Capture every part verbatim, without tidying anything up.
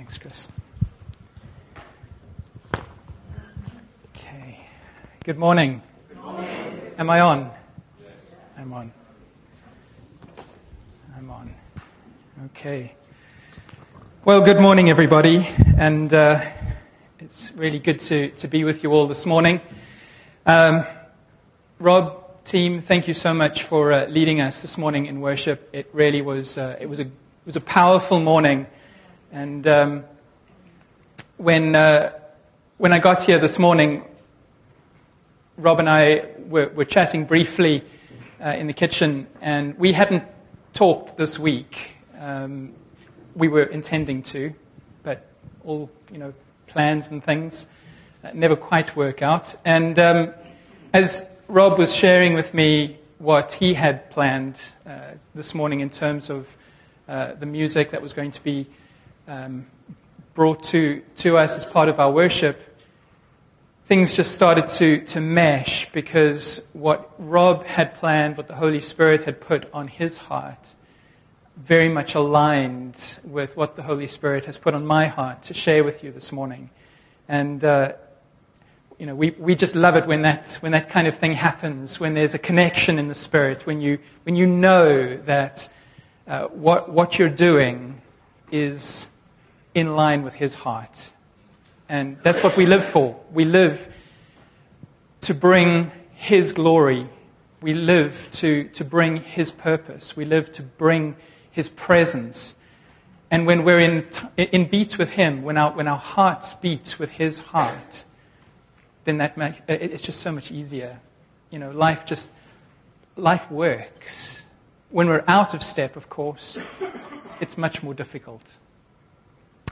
Thanks, Chris. Okay. Good morning. Good morning. Am I on? Yes. I'm on. I'm on. Okay. Well, good morning, everybody, and uh, it's really good to, to be with you all this morning. Um, Rob, team, thank you so much for uh, leading us this morning in worship. It really was. Uh, it was a it was a powerful morning. And um, when uh, when I got here this morning, Rob and I were, were chatting briefly uh, in the kitchen, and we hadn't talked this week. Um, we were intending to, but all you know, plans and things uh, never quite work out. And um, as Rob was sharing with me what he had planned uh, this morning in terms of uh, the music that was going to be Um, brought to, to us as part of our worship, things just started to, to mesh, because what Rob had planned, what the Holy Spirit had put on his heart, very much aligned with what the Holy Spirit has put on my heart to share with you this morning. And uh, you know, we, we just love it when that when that kind of thing happens, when there's a connection in the Spirit, when you when you know that uh, what what you're doing is in line with his heart. And that's what we live for. We live to bring his glory. We live to, to bring his purpose. We live to bring his presence. And when we're in in beat with him, when our when our hearts beat with his heart, then that make, it's just so much easier. You know, life just life works. When we're out of step, of course, it's much more difficult.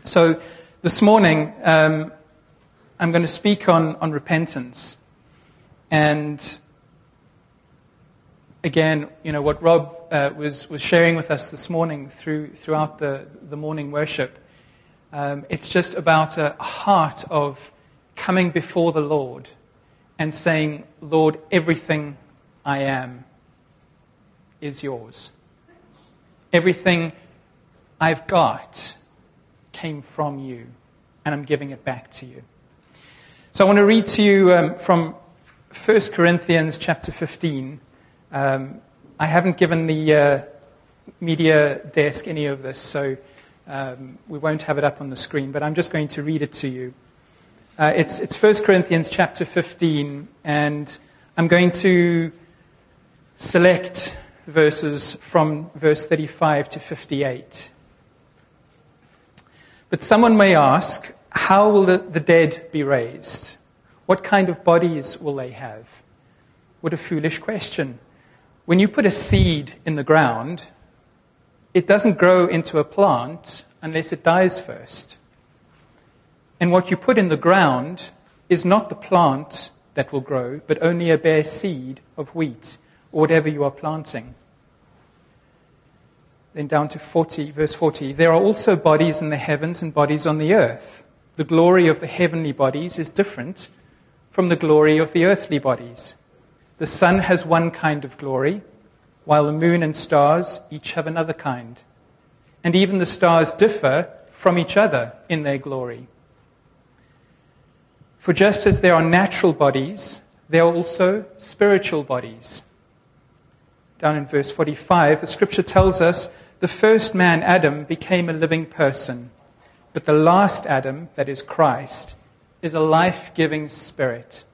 So this morning, um, I'm going to speak on, on repentance. And again, you know, what Rob uh, was, was sharing with us this morning through throughout the, the morning worship, um, it's just about a heart of coming before the Lord and saying, Lord, everything I am is yours. Everything I've got came from you, and I'm giving it back to you. So I want to read to you um, from First Corinthians chapter fifteen. Um, I haven't given the uh, media desk any of this, so um, we won't have it up on the screen, but I'm just going to read it to you. Uh, it's, it's First Corinthians chapter fifteen, and I'm going to select verses from verse thirty-five to fifty-eight. But someone may ask, how will the, the dead be raised? What kind of bodies will they have? What a foolish question. When you put a seed in the ground, it doesn't grow into a plant unless it dies first. And what you put in the ground is not the plant that will grow, but only a bare seed of wheat or whatever you are planting. Then down to forty, verse forty, there are also bodies in the heavens and bodies on the earth. The glory of the heavenly bodies is different from the glory of the earthly bodies. The sun has one kind of glory, while the moon and stars each have another kind. And even the stars differ from each other in their glory. For just as there are natural bodies, there are also spiritual bodies. Down in verse forty-five, the scripture tells us, the first man, Adam, became a living person, but the last Adam, that is Christ, is a life-giving spirit.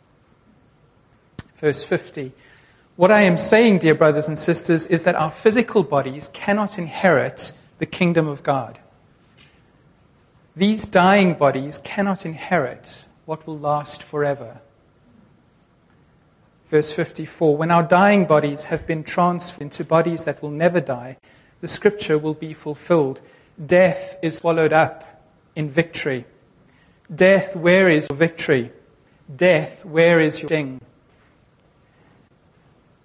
Verse fifty, what I am saying, dear brothers and sisters, is that our physical bodies cannot inherit the kingdom of God. These dying bodies cannot inherit what will last forever. Verse fifty-four, when our dying bodies have been transferred into bodies that will never die, the scripture will be fulfilled. Death is swallowed up in victory. Death, where is your victory? Death, where is your sting?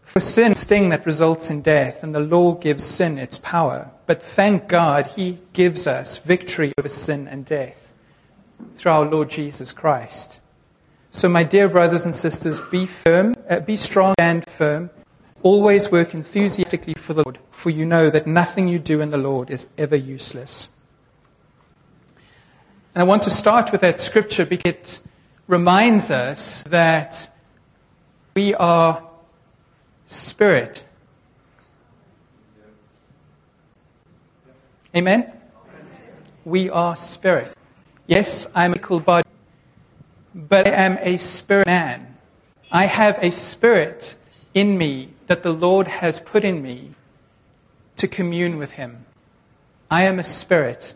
For sin is a sting that results in death, and the law gives sin its power. But thank God he gives us victory over sin and death through our Lord Jesus Christ. So my dear brothers and sisters, be firm, uh, be strong and firm. Always work enthusiastically for the Lord, for you know that nothing you do in the Lord is ever useless. And I want to start with that scripture because it reminds us that we are spirit. Amen? Amen. We are spirit. Yes, I'm a physical body, but I am a spirit man. I have a spirit in me that the Lord has put in me to commune with him. I am a spirit.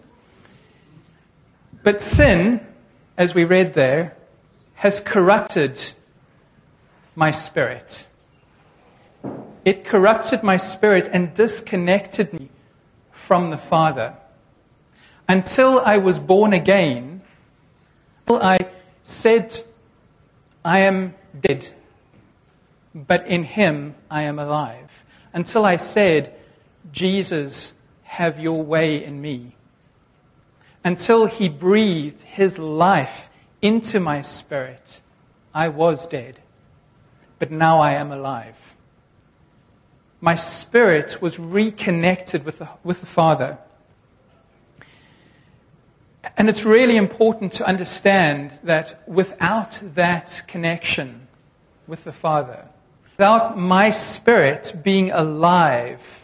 But sin, as we read there, has corrupted my spirit. It corrupted my spirit and disconnected me from the Father. Until I was born again, until I said, I am dead, but in him I am alive. Until I said, Jesus, have your way in me. Until he breathed his life into my spirit, I was dead, but now I am alive. My spirit was reconnected with the, with the Father. And it's really important to understand that without that connection with the Father, without my spirit being alive,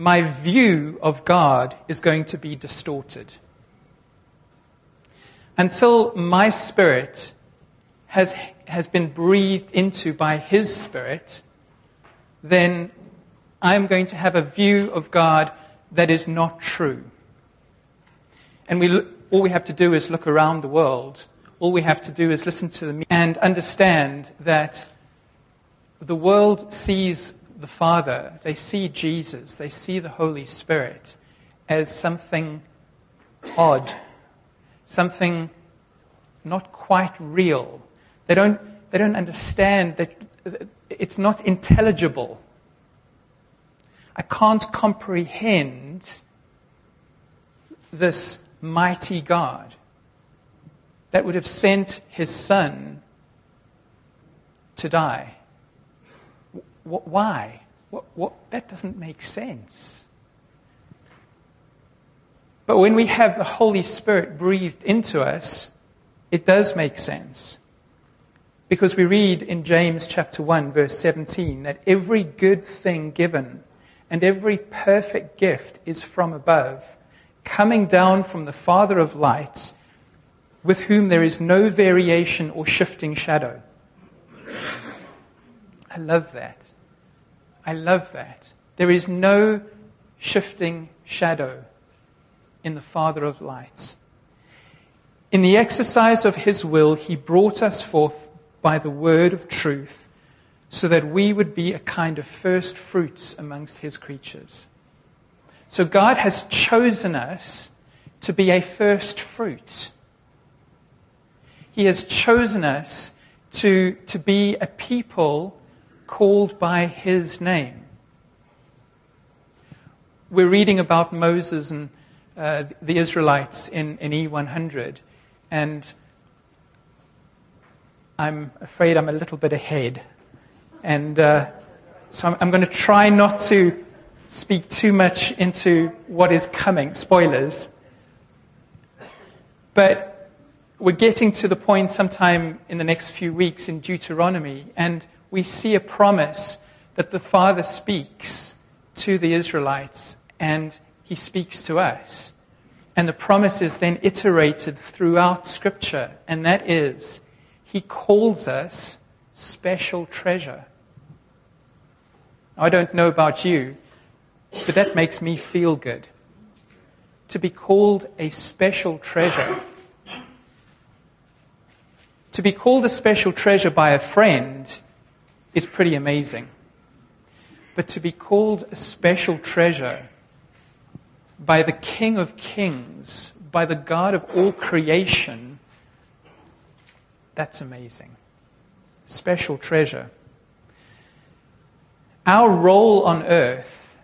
my view of God is going to be distorted. Until my spirit has has been breathed into by his spirit, then I'm going to have a view of God that is not true. And we all we have to do is look around the world. All we have to do is listen to the media and understand that the world sees the Father, they see Jesus, they see the Holy Spirit as something odd, something not quite real. They don't, they don't understand that it's not intelligible. I can't comprehend this mighty God that would have sent his Son to die. Why? What, what? That doesn't make sense. But when we have the Holy Spirit breathed into us, it does make sense. Because we read in James chapter one, verse seventeen, that every good thing given and every perfect gift is from above, coming down from the Father of lights, with whom there is no variation or shifting shadow. I love that. I love that. There is no shifting shadow in the Father of lights. In the exercise of his will, he brought us forth by the word of truth, so that we would be a kind of first fruits amongst his creatures. So God has chosen us to be a first fruit. He has chosen us to, to be a people called by his name. We're reading about Moses and uh, the Israelites in, in E one hundred, and I'm afraid I'm a little bit ahead. And uh, so I'm, I'm going to try not to speak too much into what is coming, spoilers. But we're getting to the point sometime in the next few weeks in Deuteronomy, and we see a promise that the Father speaks to the Israelites and he speaks to us. And the promise is then iterated throughout Scripture, and that is, he calls us special treasure. I don't know about you, but that makes me feel good. To be called a special treasure. To be called a special treasure by a friend is pretty amazing. But to be called a special treasure by the King of Kings, by the God of all creation, that's amazing. Special treasure. Our role on earth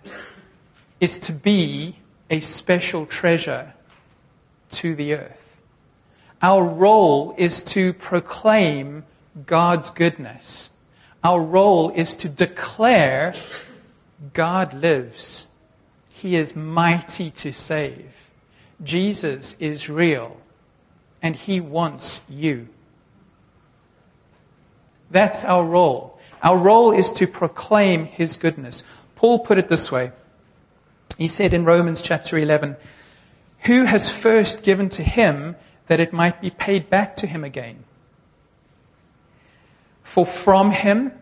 is to be a special treasure to the earth. Our role is to proclaim God's goodness. Our role is to declare God lives. He is mighty to save. Jesus is real, and he wants you. That's our role. Our role is to proclaim his goodness. Paul put it this way. He said in Romans chapter eleven, "Who has first given to him that it might be paid back to him again? For from him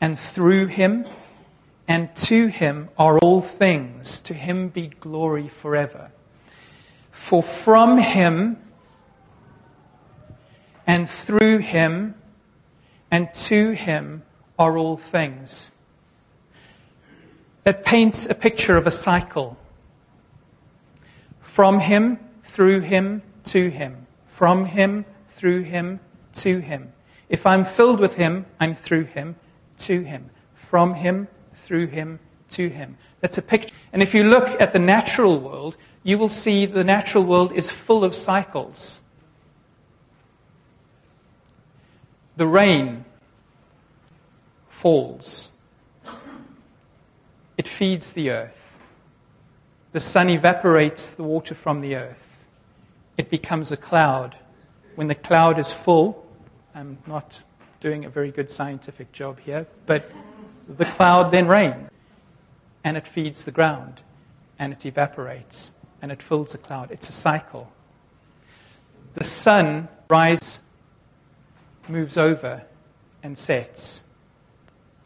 and through him and to him are all things. To him be glory forever." For from him and through him and to him are all things. That paints a picture of a cycle. From him, through him, to him. From him, through him, to him. If I'm filled with him, I'm through him, to him. From him, through him, to him. That's a picture. And if you look at the natural world, you will see the natural world is full of cycles. The rain falls. It feeds the earth. The sun evaporates the water from the earth. It becomes a cloud. When the cloud is full, I'm not doing a very good scientific job here, but the cloud then rains, and it feeds the ground, and it evaporates, and it fills the cloud. It's a cycle. The sun rises, moves over, and sets.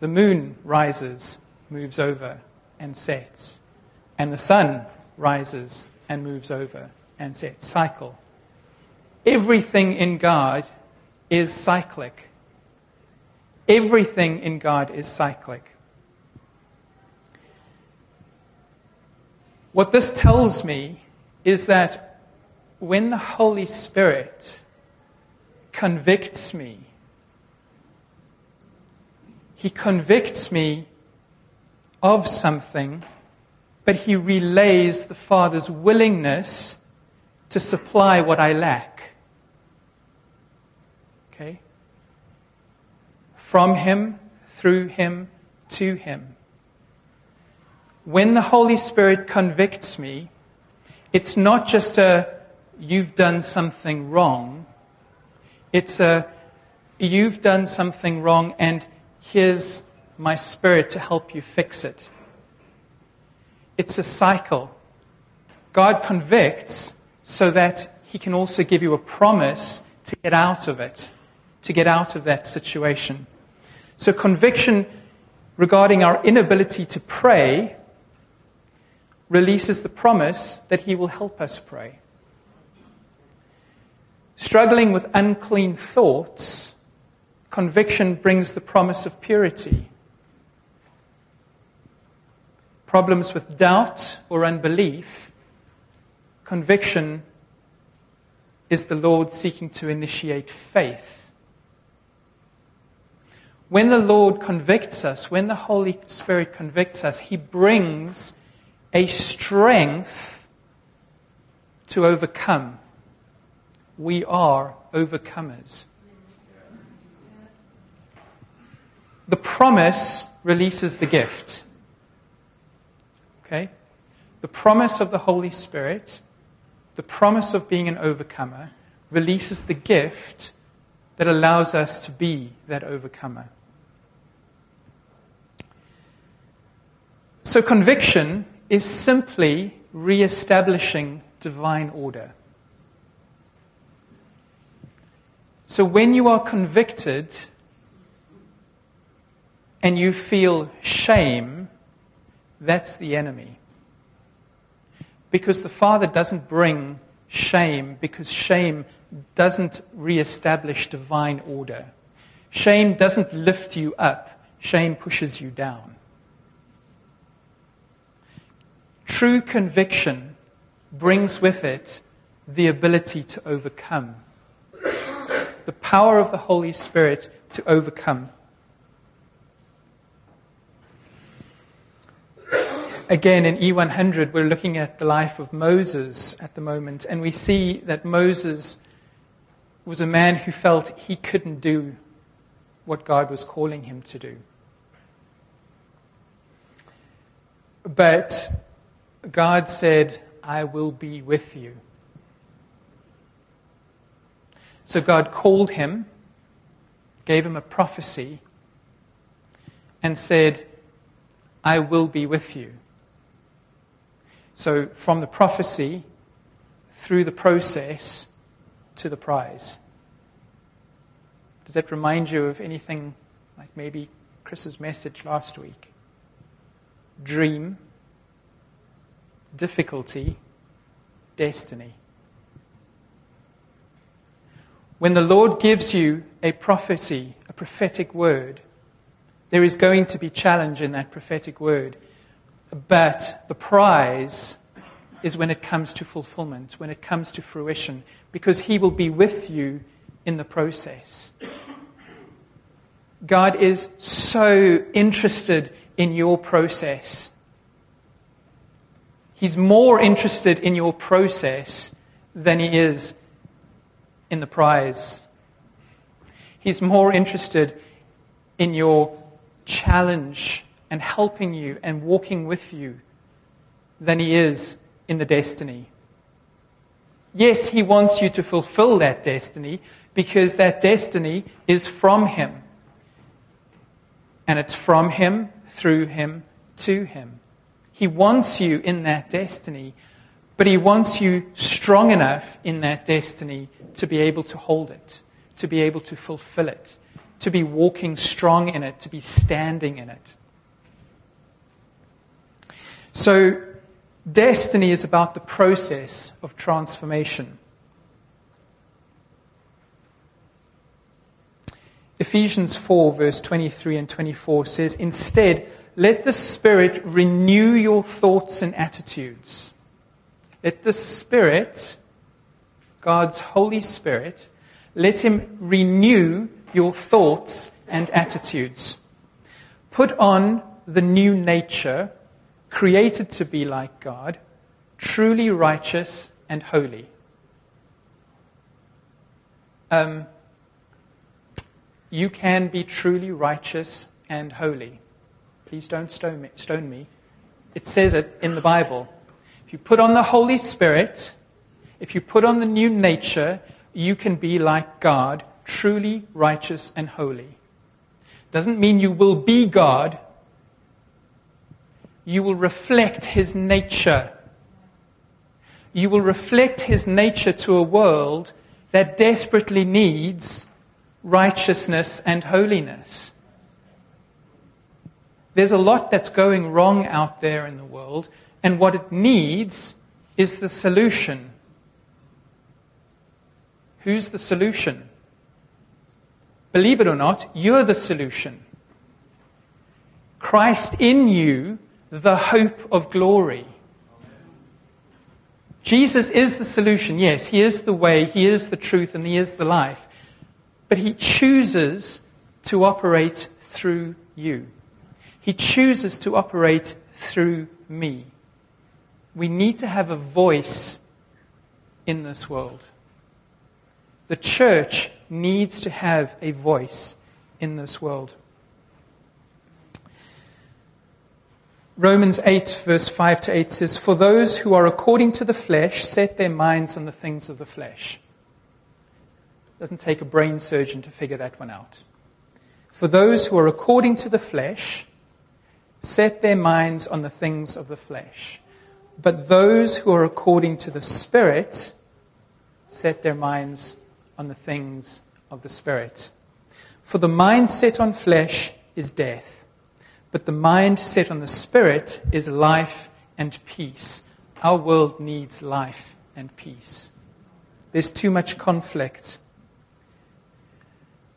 The moon rises, moves over, and sets. And the sun rises and moves over and sets. Cycle. Everything in God is cyclic. Everything in God is cyclic. What this tells me is that when the Holy Spirit convicts me, he convicts me of something, but he relays the Father's willingness to supply what I lack. Okay? From him, through him, to him. When the Holy Spirit convicts me, it's not just a, you've done something wrong. It's a, you've done something wrong and here's my Spirit to help you fix it. It's a cycle. God convicts so that he can also give you a promise to get out of it, to get out of that situation. So conviction regarding our inability to pray releases the promise that he will help us pray. Struggling with unclean thoughts, conviction brings the promise of purity. Problems with doubt or unbelief, conviction is the Lord seeking to initiate faith. When the Lord convicts us, when the Holy Spirit convicts us, he brings a strength to overcome. We are overcomers. The promise releases the gift. Okay? The promise of the Holy Spirit, the promise of being an overcomer, releases the gift that allows us to be that overcomer. So conviction is simply reestablishing divine order. So when you are convicted and you feel shame, that's the enemy. Because the Father doesn't bring shame, because shame doesn't reestablish divine order. Shame doesn't lift you up. Shame pushes you down. True conviction brings with it the ability to overcome. The power of the Holy Spirit to overcome. Again, in E one hundred, we're looking at the life of Moses at the moment, and we see that Moses was a man who felt he couldn't do what God was calling him to do. But God said, I will be with you. So God called him, gave him a prophecy, and said, I will be with you. So from the prophecy, through the process, to the prize. Does that remind you of anything like maybe Chris's message last week? Dream, difficulty, destiny. When the Lord gives you a prophecy, a prophetic word, there is going to be challenge in that prophetic word. But the prize is when it comes to fulfillment, when it comes to fruition, because he will be with you in the process. God is so interested in your process. He's more interested in your process than he is in the prize. He's more interested in your challenge and helping you and walking with you than he is in the destiny. Yes, he wants you to fulfill that destiny because that destiny is from him. And it's from him, through him, to him. He wants you in that destiny, but he wants you strong enough in that destiny to be able to hold it, to be able to fulfill it, to be walking strong in it, to be standing in it. So, destiny is about the process of transformation. Ephesians four, verse twenty-three and twenty-four says, instead, let the Spirit renew your thoughts and attitudes. Let the Spirit, God's Holy Spirit, let him renew your thoughts and attitudes. Put on the new nature, created to be like God, truly righteous and holy. Um, you can be truly righteous and holy. Please don't stone me, stone me. It says it in the Bible. If you put on the Holy Spirit, if you put on the new nature, you can be like God, truly righteous and holy. Doesn't mean you will be God. You will reflect his nature. You will reflect his nature to a world that desperately needs righteousness and holiness. There's a lot that's going wrong out there in the world, and what it needs is the solution. Who's the solution? Believe it or not, you're the solution. Christ in you, the hope of glory. Jesus is the solution. Yes, he is the way, he is the truth, and he is the life. But he chooses to operate through you. He chooses to operate through me. We need to have a voice in this world. The church needs to have a voice in this world. Romans eight, verse five to eight says, for those who are according to the flesh set their minds on the things of the flesh. It doesn't take a brain surgeon to figure that one out. For those who are according to the flesh set their minds on the things of the flesh. But those who are according to the Spirit set their minds on the things of the Spirit. For the mind set on flesh is death. But the mind set on the Spirit is life and peace. Our world needs life and peace. There's too much conflict.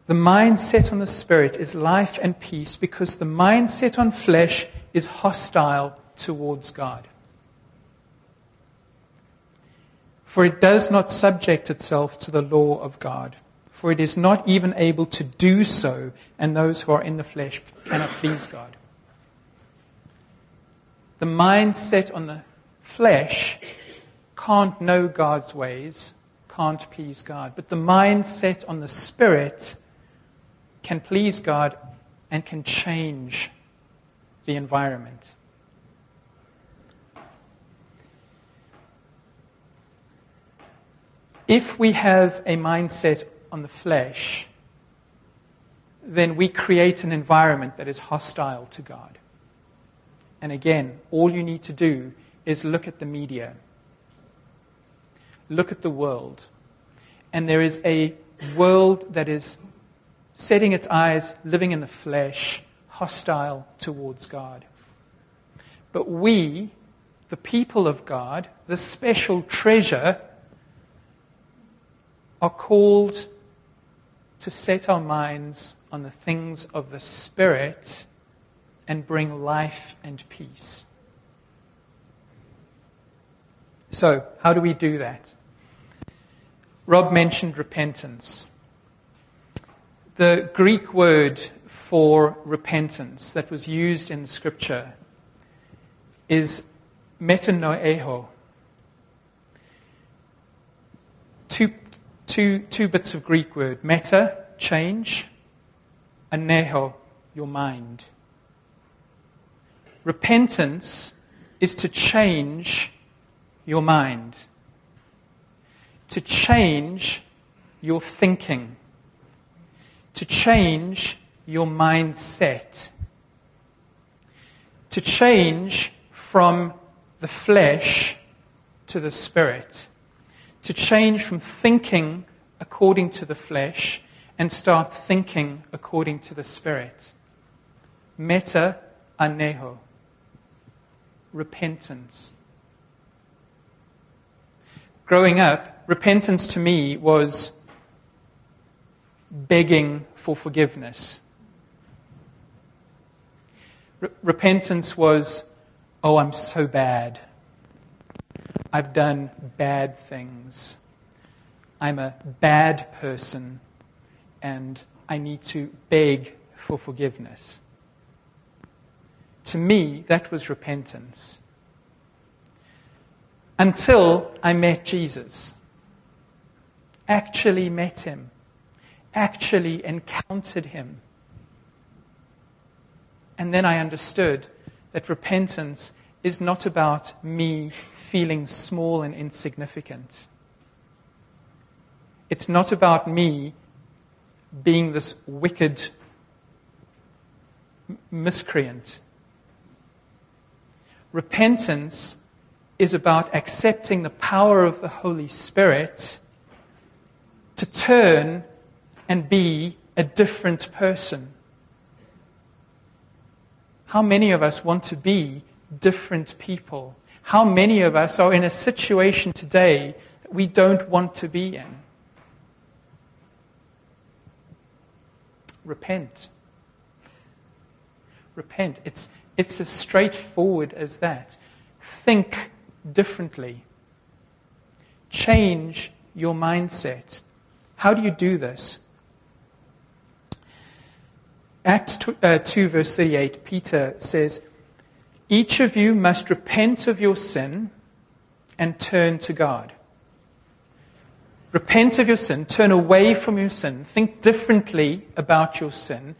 The mind set on the Spirit is life and peace because the mind set on flesh is hostile towards God. For it does not subject itself to the law of God. For it is not even able to do so, and those who are in the flesh cannot please God. The mind set on the flesh can't know God's ways, can't please God. But the mind set on the Spirit can please God and can change the environment. If we have a mindset on the flesh, then we create an environment that is hostile to God. And again, all you need to do is look at the media. Look at the world. And there is a world that is setting its eyes, living in the flesh, hostile towards God. But we, the people of God, the special treasure, are called to set our minds on the things of the Spirit and bring life and peace. So, how do we do that? Rob mentioned repentance. The Greek word for repentance that was used in Scripture is metanoeho. Two, two, two bits of Greek word, meta, change, and neho, your mind. Repentance is to change your mind, to change your thinking, to change your mindset, to change from the flesh to the Spirit, to change from thinking according to the flesh and start thinking according to the Spirit. Meta aneho. Repentance. Growing up, repentance to me was begging for forgiveness. Re- repentance was, oh, I'm so bad. I've done bad things. I'm a bad person, and I need to beg for forgiveness. To me, that was repentance. Until I met Jesus. Actually met him. Actually encountered him. And then I understood that repentance is not about me feeling small and insignificant. It's not about me being this wicked miscreant. Repentance is about accepting the power of the Holy Spirit to turn and be a different person. How many of us want to be different people? How many of us are in a situation today that we don't want to be in? Repent. Repent. It's It's as straightforward as that. Think differently. Change your mindset. How do you do this? Acts two, verse thirty-eight, Peter says, "Each of you must repent of your sin and turn to God." Repent of your sin. Turn away from your sin. Think differently about your sin.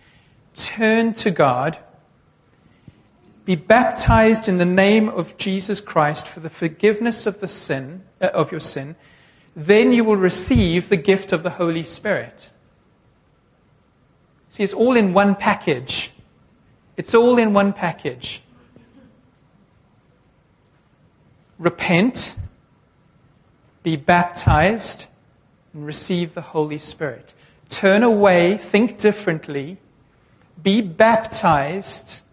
Turn to God. Be baptized in the name of Jesus Christ for the forgiveness of the sin uh, of your sin, then you will receive the gift of the Holy Spirit. See, it's all in one package. It's all in one package. Repent, be baptized, and receive the Holy Spirit. Turn away, think differently, be baptized,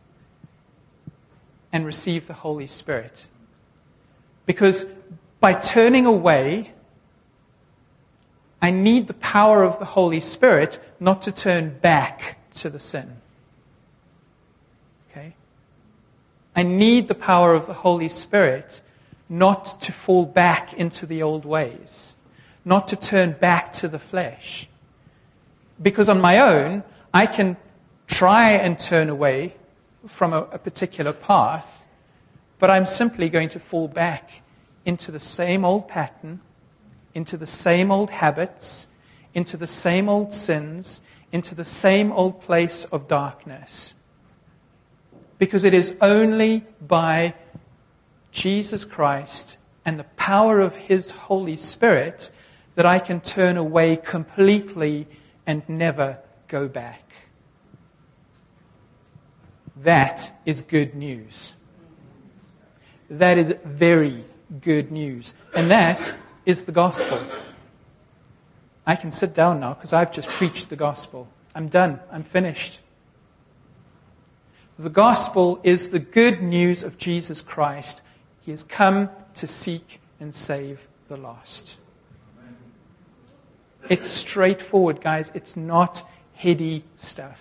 and receive the Holy Spirit. Because by turning away, I need the power of the Holy Spirit not to turn back to the sin. Okay? I need the power of the Holy Spirit not to fall back into the old ways, not to turn back to the flesh. Because on my own, I can try and turn away from a, a particular path, but I'm simply going to fall back into the same old pattern, into the same old habits, into the same old sins, into the same old place of darkness. Because it is only by Jesus Christ and the power of his Holy Spirit that I can turn away completely and never go back. That is good news. That is very good news. And that is the gospel. I can sit down now because I've just preached the gospel. I'm done. I'm finished. The gospel is the good news of Jesus Christ. He has come to seek and save the lost. It's straightforward, guys. It's not heady stuff.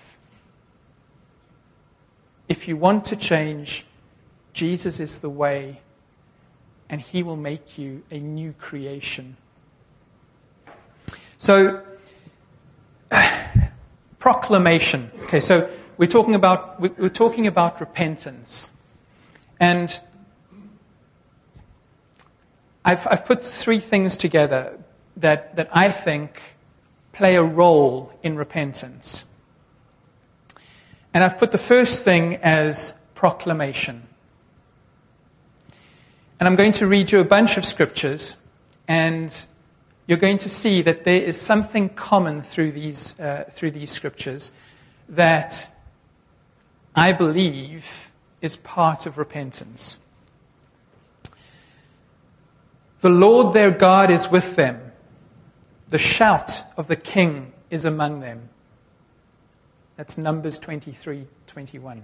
If you want to change, Jesus is the way, and he will make you a new creation. So, proclamation. Okay, so we're talking about we're talking about repentance, and I've I've put three things together that, that I think play a role in repentance. And I've put the first thing as proclamation. And I'm going to read you a bunch of scriptures, and you're going to see that there is something common through these uh, through these scriptures that I believe is part of repentance. The Lord their God is with them. The shout of the king is among them. That's Numbers twenty-three twenty-one.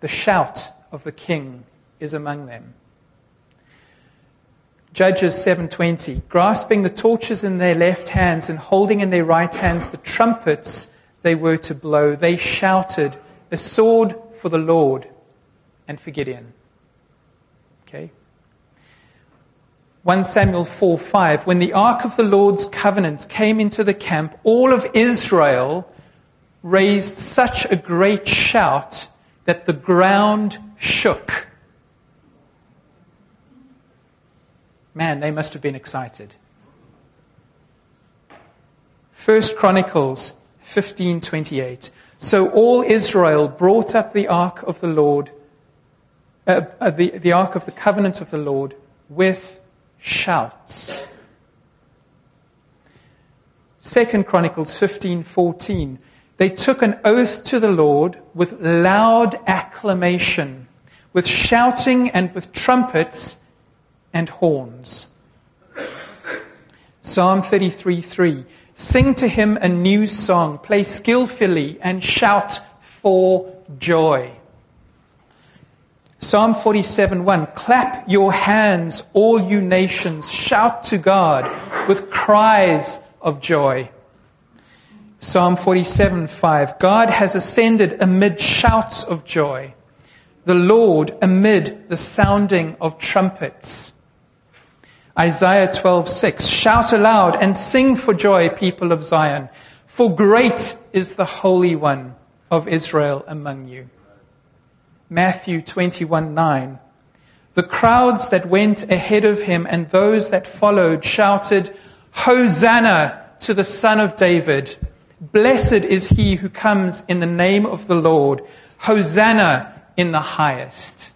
The shout of the king is among them. Judges seven twenty. Grasping the torches in their left hands and holding in their right hands the trumpets they were to blow, they shouted, a sword for the Lord and for Gideon. Okay? First Samuel four five, when the ark of the Lord's covenant came into the camp, all of Israel raised such a great shout that the ground shook. Man, they must have been excited. First Chronicles fifteen twenty-eight, so all Israel brought up the ark of the Lord, uh, the, the ark of the covenant of the Lord with shouts. Second Chronicles fifteen fourteen. They took an oath to the Lord with loud acclamation, with shouting and with trumpets and horns. Psalm thirty-three three. Sing to him a new song, play skillfully and shout for joy. Psalm forty-seven one, clap your hands, all you nations, shout to God with cries of joy. Psalm forty-seven five, God has ascended amid shouts of joy, the Lord amid the sounding of trumpets. Isaiah twelve six, shout aloud and sing for joy, people of Zion, for great is the Holy One of Israel among you. Matthew twenty-one nine, the crowds that went ahead of him and those that followed shouted, Hosanna to the Son of David. Blessed is he who comes in the name of the Lord. Hosanna in the highest.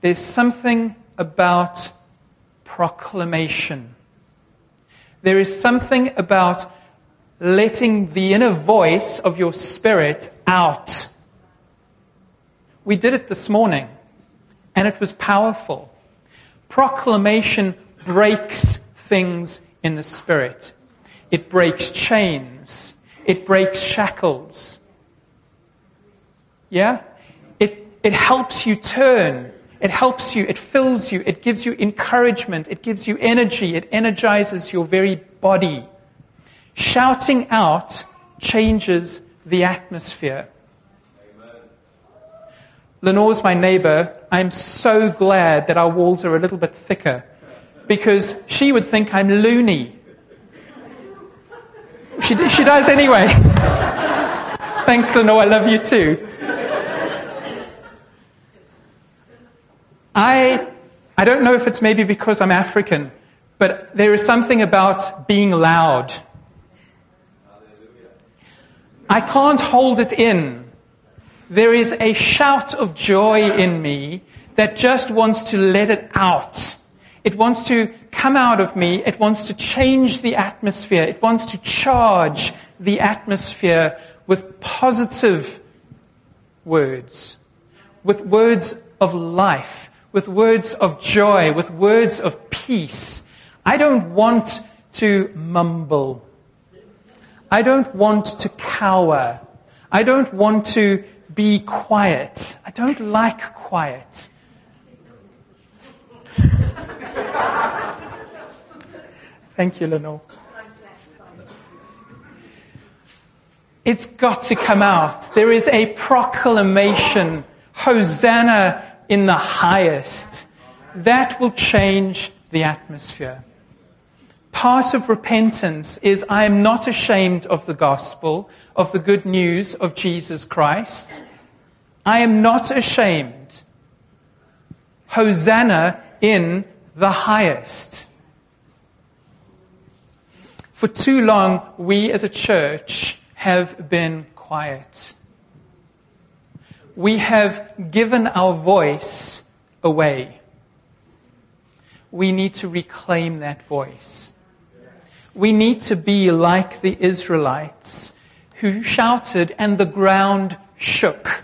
There's something about proclamation. There is something about letting the inner voice of your spirit out. We did it this morning, and it was powerful. Proclamation breaks things in the spirit. It breaks chains. It breaks shackles. Yeah? It, it helps you turn. It helps you. It fills you. It gives you encouragement. It gives you energy. It energizes your very body. Shouting out changes the atmosphere. Amen. Lenore's my neighbor. I'm so glad that our walls are a little bit thicker because she would think I'm loony. She, she does anyway. Thanks, Lenore. I love you too. I, I don't know if it's maybe because I'm African, but there is something about being loud. I can't hold it in. There is a shout of joy in me that just wants to let it out. It wants to come out of me. It wants to change the atmosphere. It wants to charge the atmosphere with positive words, with words of life, with words of joy, with words of peace. I don't want to mumble. I don't want to cower. I don't want to be quiet. I don't like quiet. Thank you, Lenore. It's got to come out. There is a proclamation, Hosanna in the highest. That will change the atmosphere. Part of repentance is I am not ashamed of the gospel, of the good news of Jesus Christ. I am not ashamed. Hosanna in the highest. For too long, we as a church have been quiet. We have given our voice away. We need to reclaim that voice. We need to be like the Israelites who shouted and the ground shook.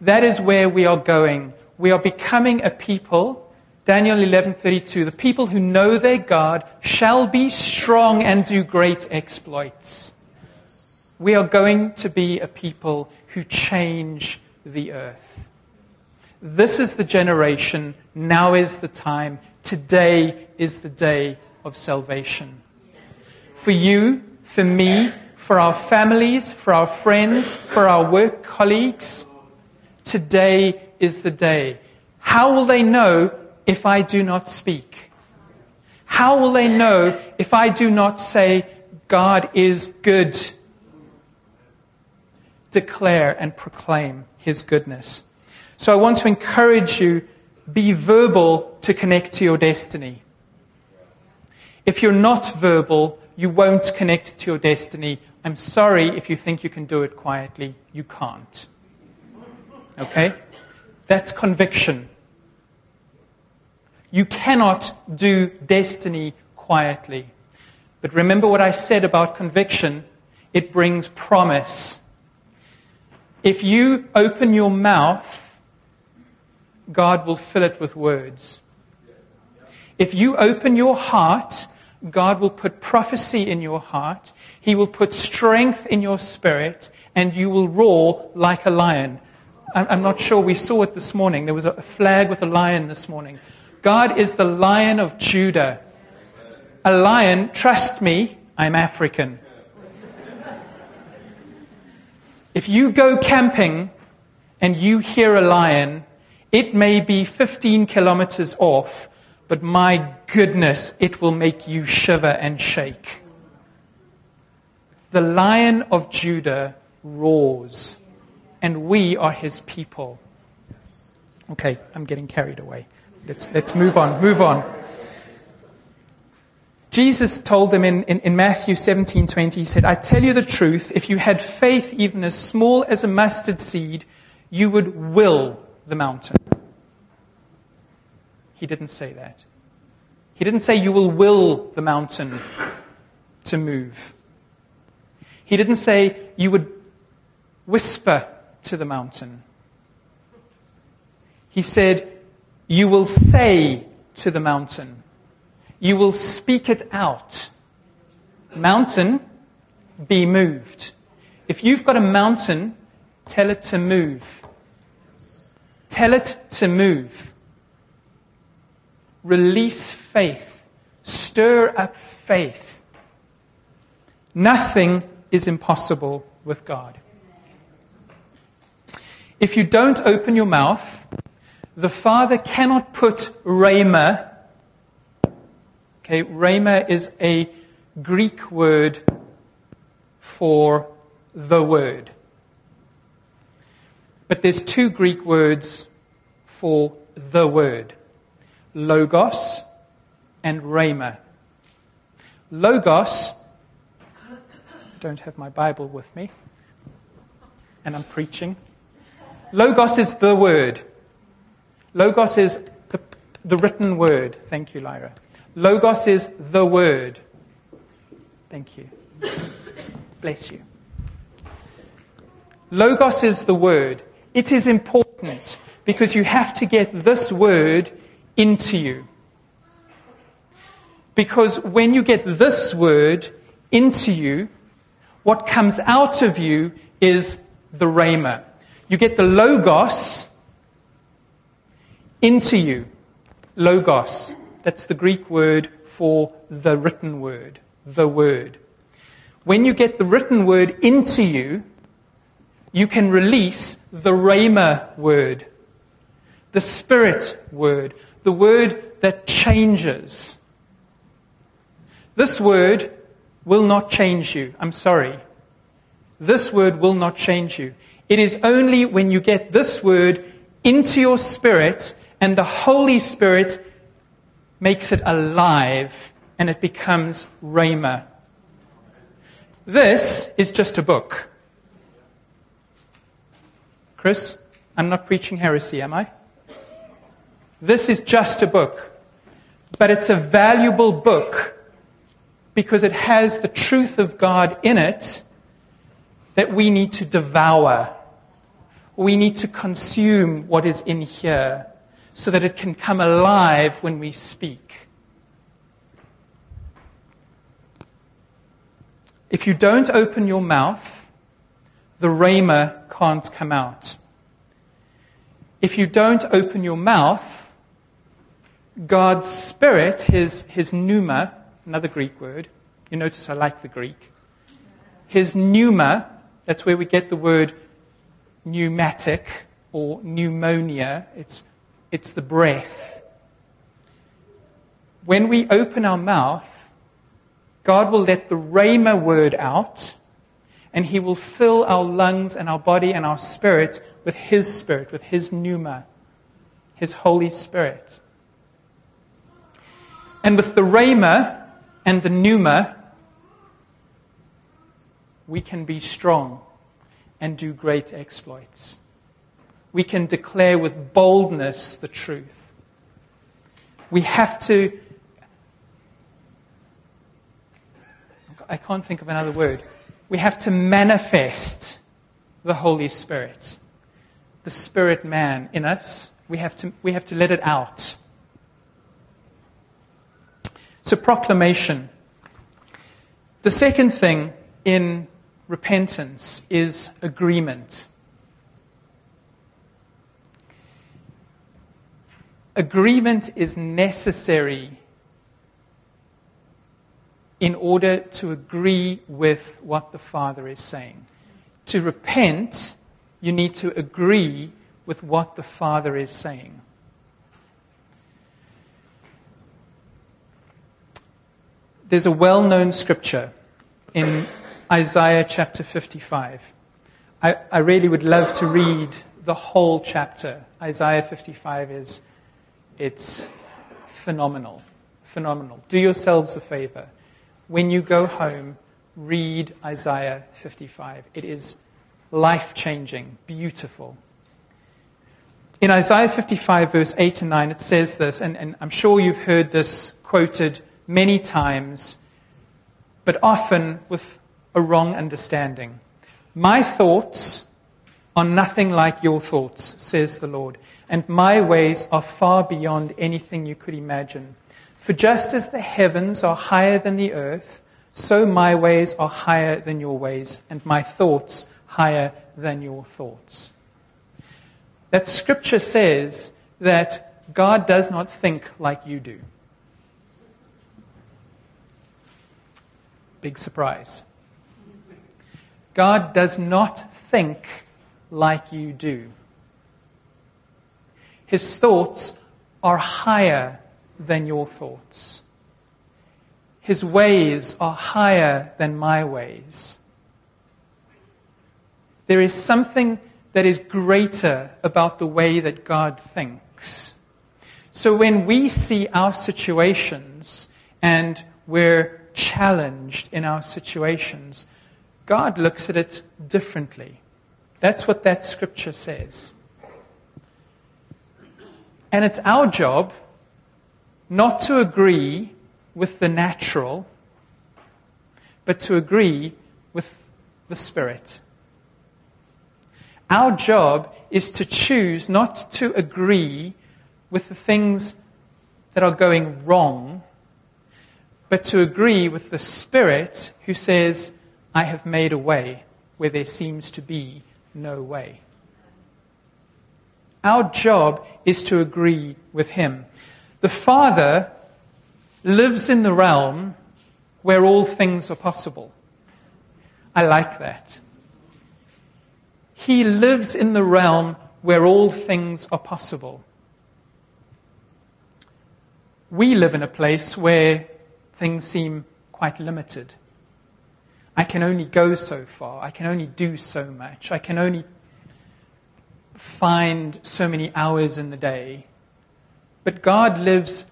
That is where we are going. We are becoming a people, Daniel eleven thirty-two, the people who know their God shall be strong and do great exploits. We are going to be a people who change the earth. This is the generation. Now is the time. Today is the day of salvation. For you, for me, for our families, for our friends, for our work colleagues, today is the day. How will they know if I do not speak? How will they know if I do not say, God is good? Declare and proclaim his goodness. So I want to encourage you, be verbal to connect to your destiny. If you're not verbal, you won't connect to your destiny. I'm sorry if you think you can do it quietly. You can't. Okay? That's conviction. You cannot do destiny quietly. But remember what I said about conviction. It brings promise. If you open your mouth, God will fill it with words. If you open your heart, God will put prophecy in your heart. He will put strength in your spirit, and you will roar like a lion. I'm not sure, we saw it this morning. There was a flag with a lion this morning. God is the Lion of Judah. A lion, trust me, I'm African. If you go camping and you hear a lion, it may be fifteen kilometers off, but my goodness, it will make you shiver and shake. The Lion of Judah roars, and we are his people. Okay, I'm getting carried away. Let's let's move on, move on. Jesus told them in, in, in Matthew seventeen twenty, he said, I tell you the truth, if you had faith even as small as a mustard seed, you would will the mountain. He didn't say that. He didn't say you will will the mountain to move. He didn't say you would whisper to the mountain. He said you will say to the mountain. You will speak it out. Mountain, be moved. If you've got a mountain, tell it to move. Tell it to move. Release faith. Stir up faith. Nothing is impossible with God. If you don't open your mouth, the Father cannot put rhema. Okay, rhema is a Greek word for the word. But there's two Greek words for the word, logos and rhema. Logos, I don't have my Bible with me, and I'm preaching. Logos is the word. Logos is the, the written word. Thank you, Lyra. Logos is the word. Thank you. Bless you. Logos is the word. It is important because you have to get this word into you. Because when you get this word into you, what comes out of you is the rhema. You get the logos into you. Logos. That's the Greek word for the written word, the word. When you get the written word into you, you can release the rhema word, the spirit word, the word that changes. This word will not change you. I'm sorry. This word will not change you. It is only when you get this word into your spirit and the Holy Spirit makes it alive and it becomes rhema. This is just a book. Chris, I'm not preaching heresy, am I? This is just a book. But it's a valuable book because it has the truth of God in it that we need to devour. We need to consume what is in here so that it can come alive when we speak. If you don't open your mouth, the rhema can't come out. If you don't open your mouth, God's Spirit, his, his pneuma, another Greek word, you notice I like the Greek, his pneuma, that's where we get the word pneumatic or pneumonia. It's, it's the breath. When we open our mouth, God will let the rhema word out, and he will fill our lungs and our body and our spirit with his spirit, with his pneuma, his Holy Spirit. And with the rhema and the pneuma, we can be strong and do great exploits. We can declare with boldness the truth. We have to, I can't think of another word. We have to manifest the Holy Spirit, the Spirit man in us. We have to, we have to let it out. So proclamation. The second thing in repentance is agreement. Agreement is necessary in order to agree with what the Father is saying. To repent, you need to agree with what the Father is saying. There's a well-known scripture in Isaiah chapter fifty-five. I, I really would love to read the whole chapter. Isaiah fifty-five is it's phenomenal. Phenomenal. Do yourselves a favor. When you go home, read Isaiah fifty-five. It is life-changing, beautiful. In Isaiah fifty-five, verse eight and nine, it says this, and, and I'm sure you've heard this quoted many times, but often with a wrong understanding. My thoughts are nothing like your thoughts, says the Lord, and my ways are far beyond anything you could imagine. For just as the heavens are higher than the earth, so my ways are higher than your ways, and my thoughts higher than your thoughts. That scripture says that God does not think like you do. Big surprise. God does not think like you do. His thoughts are higher than your thoughts. His ways are higher than my ways. There is something that is greater about the way that God thinks. So when we see our situations and we're challenged in our situations, God looks at it differently. That's what that scripture says. And it's our job not to agree with the natural, but to agree with the Spirit. Our job is to choose not to agree with the things that are going wrong, but to agree with the Spirit who says, I have made a way where there seems to be no way. Our job is to agree with Him. The Father lives in the realm where all things are possible. I like that. He lives in the realm where all things are possible. We live in a place where things seem quite limited. I can only go so far. I can only do so much. I can only find so many hours in the day. But God lives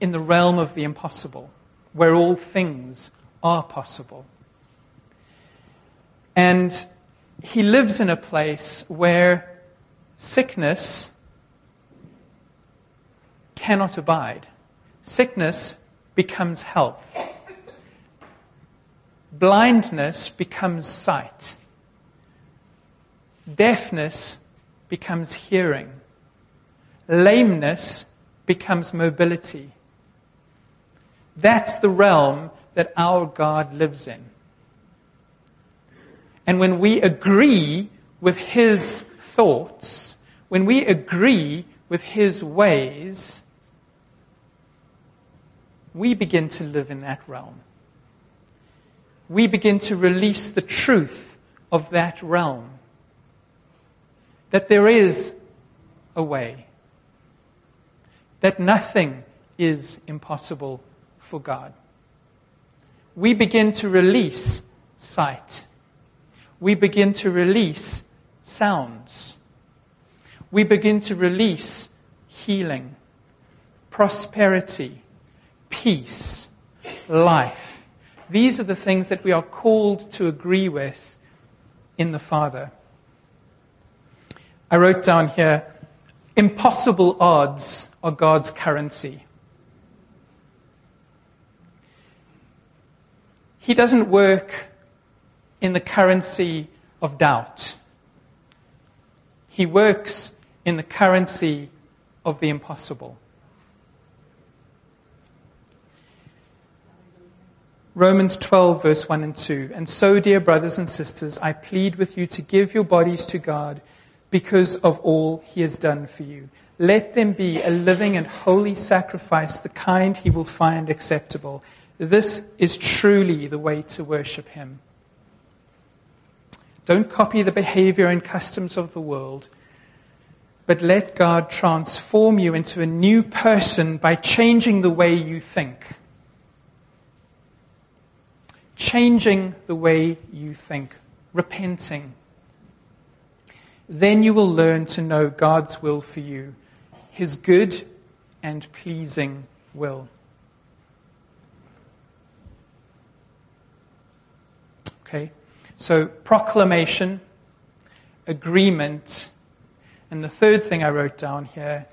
in the realm of the impossible, where all things are possible. And He lives in a place where sickness cannot abide. Sickness becomes health. Blindness becomes sight. Deafness becomes hearing. Lameness becomes mobility. That's the realm that our God lives in. And when we agree with His thoughts, when we agree with His ways, we begin to live in that realm. We begin to release the truth of that realm. That there is a way. That nothing is impossible for God. We begin to release sight. We begin to release sounds. We begin to release healing, prosperity, peace, life. These are the things that we are called to agree with in the Father. I wrote down here, impossible odds are God's currency. He doesn't work in the currency of doubt. He works in the currency of the impossible. Romans twelve, verse one and two. And so, dear brothers and sisters, I plead with you to give your bodies to God because of all He has done for you. Let them be a living and holy sacrifice, the kind He will find acceptable. This is truly the way to worship Him. Don't copy the behavior and customs of the world, but let God transform you into a new person by changing the way you think. Changing the way you think, repenting. Then you will learn to know God's will for you, His good and pleasing will. Okay? So, proclamation, agreement, and the third thing I wrote down here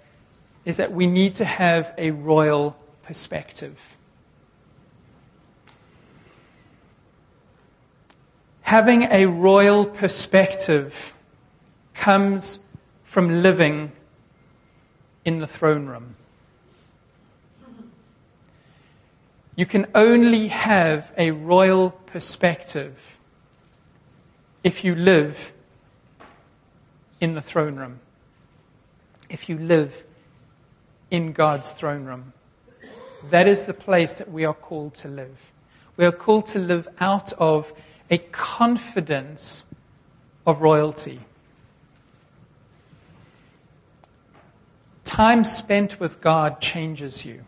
is that we need to have a royal perspective. Having a royal perspective comes from living in the throne room. You can only have a royal perspective if you live in the throne room, if you live in God's throne room. That is the place that we are called to live. We are called to live out of a confidence of royalty. Time spent with God changes you.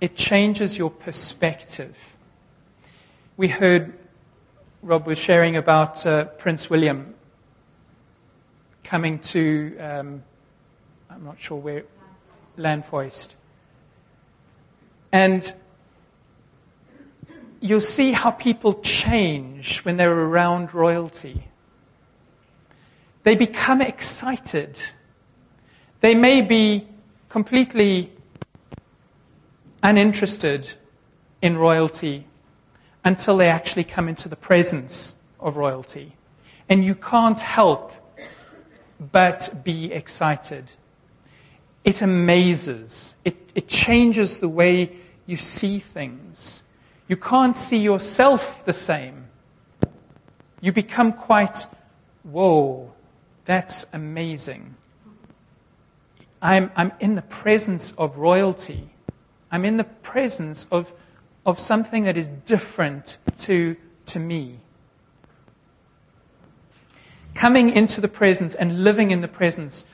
It changes your perspective. We heard Rob was sharing about uh, Prince William coming to, um, I'm not sure where, Landfoist. And you'll see how people change when they're around royalty. They become excited. They may be completely uninterested in royalty until they actually come into the presence of royalty. And you can't help but be excited. It amazes. It, it changes the way you see things. You can't see yourself the same. You become quite, whoa, that's amazing. I'm, I'm in the presence of royalty. I'm in the presence of, of something that is different to, to me. Coming into the presence and living in the presence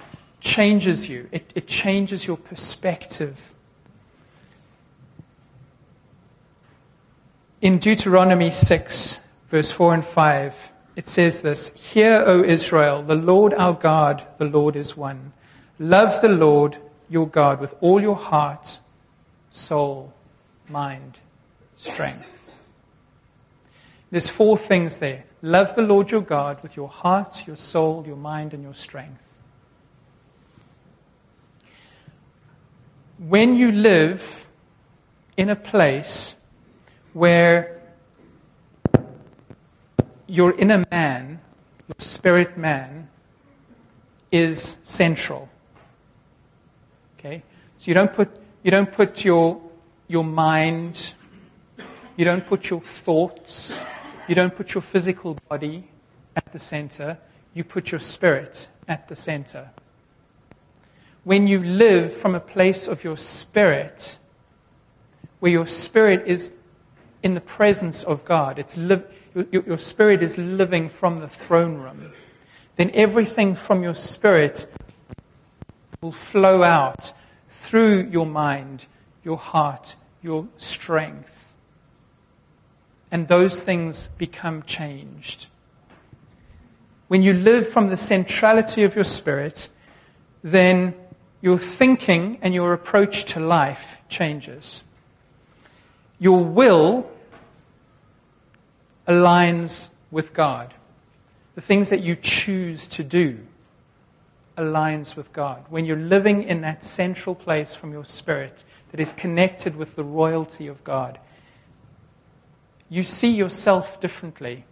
changes you. It, it changes your perspective. In Deuteronomy six, verse four and five, it says this: "Hear, O Israel, the Lord our God, the Lord is one. Love the Lord your God with all your heart, soul, mind, strength." There's four things there. Love the Lord your God with your heart, your soul, your mind, and your strength. When you live in a place where your inner man, your spirit man, is central. Okay? So you don't put you don't put your your mind, you don't put your thoughts, you don't put your physical body at the center, you put your spirit at the center. When you live from a place of your spirit, where your spirit is in the presence of God, it's live, your, your spirit is living from the throne room, then everything from your spirit will flow out through your mind, your heart, your strength. And those things become changed. When you live from the centrality of your spirit, then your thinking and your approach to life changes. Your will aligns with God. The things that you choose to do aligns with God. When you're living in that central place from your spirit that is connected with the royalty of God, you see yourself differently.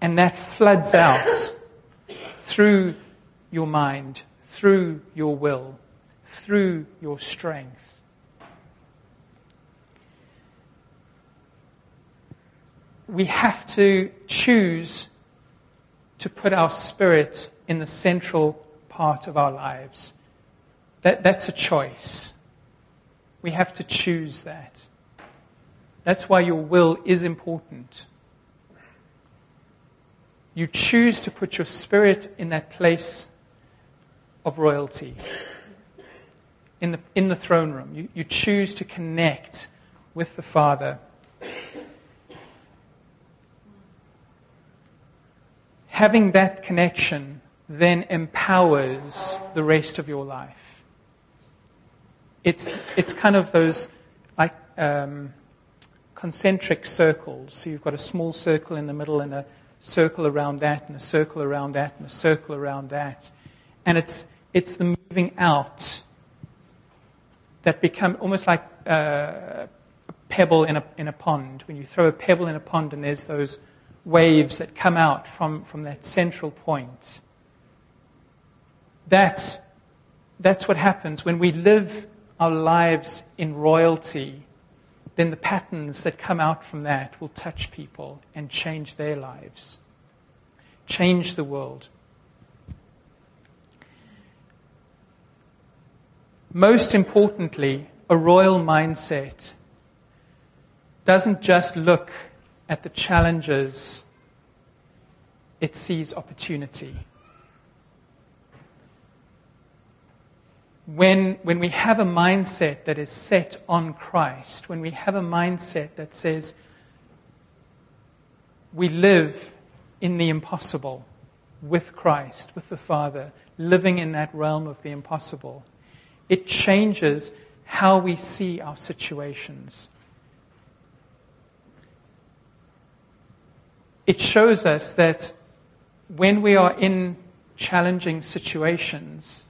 And that floods out through your mind, through your will, through your strength. We have to choose to put our spirit in the central part of our lives. That, that's a choice. We have to choose that. That's why your will is important. You choose to put your spirit in that place of royalty, in the, in the throne room. You, you choose to connect with the Father. Having that connection then empowers the rest of your life. It's it's kind of those like um, concentric circles. So you've got a small circle in the middle and a circle around that and a circle around that and a circle around that. And it's It's the moving out that become almost like uh, a pebble in a in a pond. When you throw a pebble in a pond and there's those waves that come out from, from that central point. That's, that's what happens. When we live our lives in royalty, then the patterns that come out from that will touch people and change their lives, change the world. Most importantly, a royal mindset doesn't just look at the challenges, it sees opportunity. When, when we have a mindset that is set on Christ, when we have a mindset that says we live in the impossible with Christ, with the Father, living in that realm of the impossible, it changes how we see our situations. It shows us that when we are in challenging situations,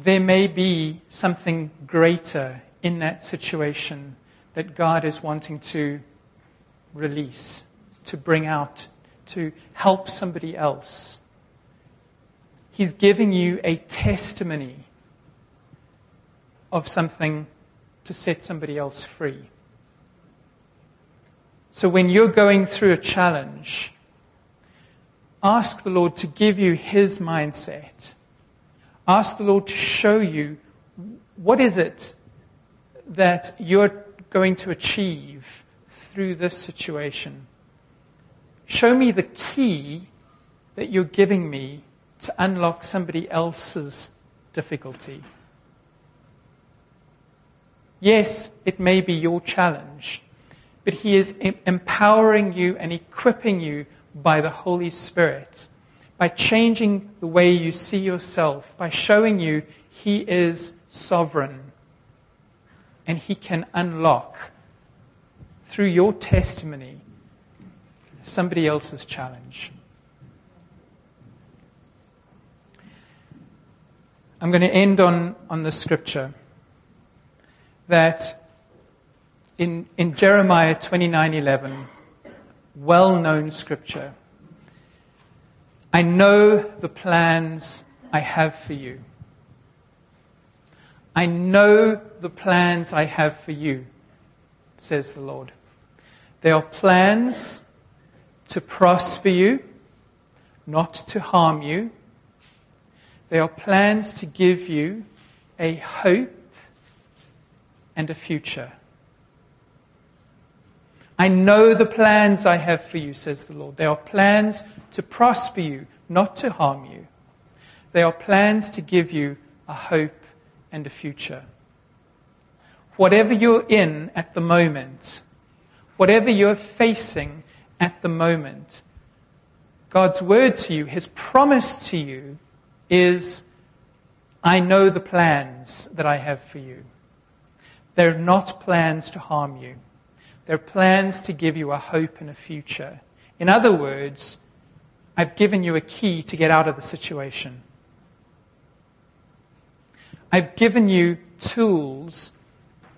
there may be something greater in that situation that God is wanting to release, to bring out, to help somebody else. He's giving you a testimony of something to set somebody else free. So when you're going through a challenge, ask the Lord to give you His mindset. Ask the Lord to show you what is it that you're going to achieve through this situation. Show me the key that you're giving me to unlock somebody else's difficulty. Yes, it may be your challenge, but He is empowering you and equipping you by the Holy Spirit, by changing the way you see yourself, by showing you He is sovereign and He can unlock, through your testimony, somebody else's challenge. I'm going to end on, on the scripture that in, in Jeremiah twenty-nine eleven, well-known scripture, I know the plans I have for you. I know the plans I have for you, says the Lord. They are plans to prosper you, not to harm you. They are plans to give you a hope and a future. I know the plans I have for you, says the Lord. They are plans to prosper you, not to harm you. They are plans to give you a hope and a future. Whatever you're in at the moment, whatever you're facing at the moment, God's word to you, His promise to you is, I know the plans that I have for you. They're not plans to harm you. They're plans to give you a hope and a future. In other words, I've given you a key to get out of the situation. I've given you tools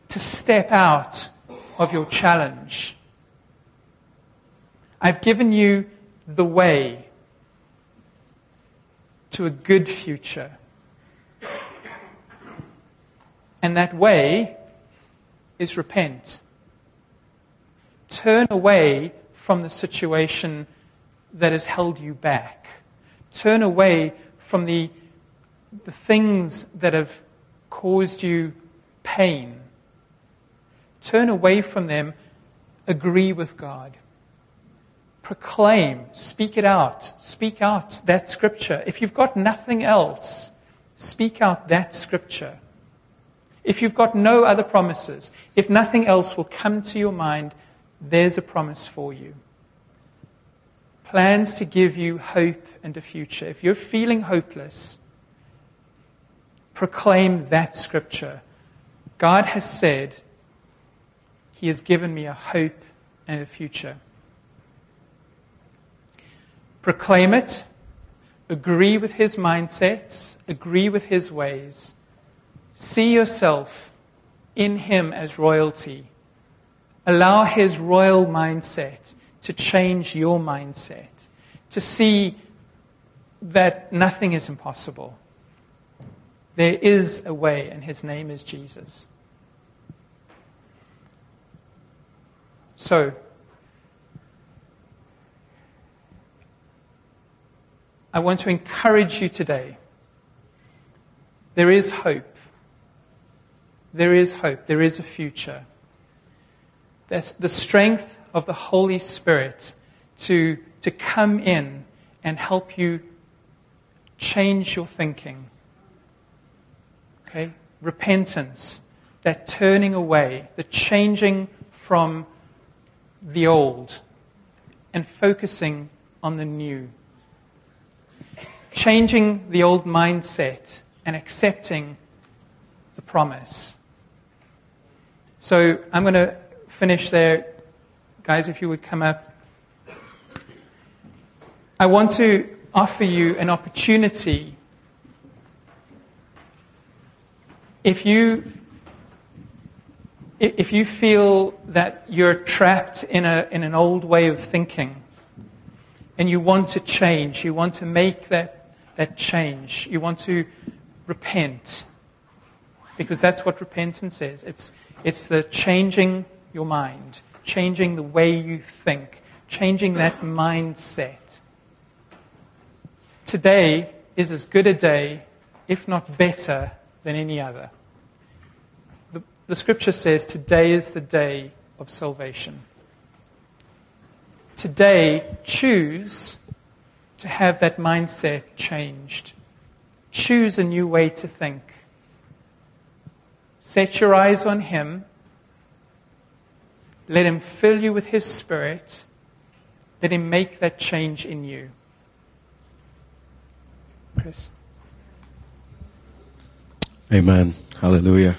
to step out of your challenge. I've given you the way to a good future. And that way is repent. Turn away from the situation that has held you back. Turn away from the, the things that have caused you pain. Turn away from them. Agree with God. Proclaim. Speak it out. Speak out that scripture. If you've got nothing else, speak out that scripture. If you've got no other promises, if nothing else will come to your mind, there's a promise for you. Plans to give you hope and a future. If you're feeling hopeless, proclaim that scripture. God has said, He has given me a hope and a future. Proclaim it. Agree with His mindsets. Agree with His ways. See yourself in Him as royalty. Allow His royal mindset to change your mindset, to see that nothing is impossible. There is a way, and His name is Jesus. So, I want to encourage you today. There is hope. There is hope. There is a future. That's the strength of the Holy Spirit to, to come in and help you change your thinking. Okay? Repentance, that turning away, the changing from the old and focusing on the new. Changing the old mindset and accepting the promise. So I'm going to finish there. Guys, if you would come up. I want to offer you an opportunity If you if you feel that you're trapped in a in an old way of thinking, and you want to change, you want to make that that change, you want to repent, because that's what repentance is. It's it's the changing your mind, changing the way you think, changing that mindset. Today is as good a day, if not better, than any other. The, the scripture says today is the day of salvation. Today, choose to have that mindset changed. Choose a new way to think. Set your eyes on Him. Let Him fill you with His Spirit. Let Him make that change in you. Chris. Amen. Hallelujah.